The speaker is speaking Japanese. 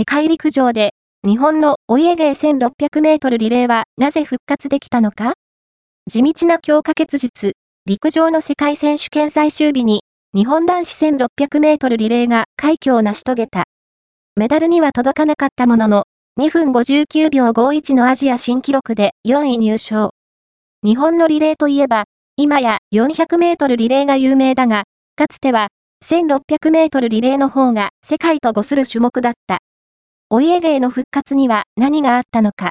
世界陸上で日本のお家芸 1600メートルリレーはなぜ復活できたのか。地道な強化結実、陸上の世界選手権最終日に日本男子1600メートルリレーが快挙を成し遂げた。メダルには届かなかったものの、2分59秒51のアジア新記録で4位入賞。日本のリレーといえば、今や400メートルリレーが有名だが、かつては1600メートルリレーの方が世界と伍する種目だった。お家芸の復活には何があったのか。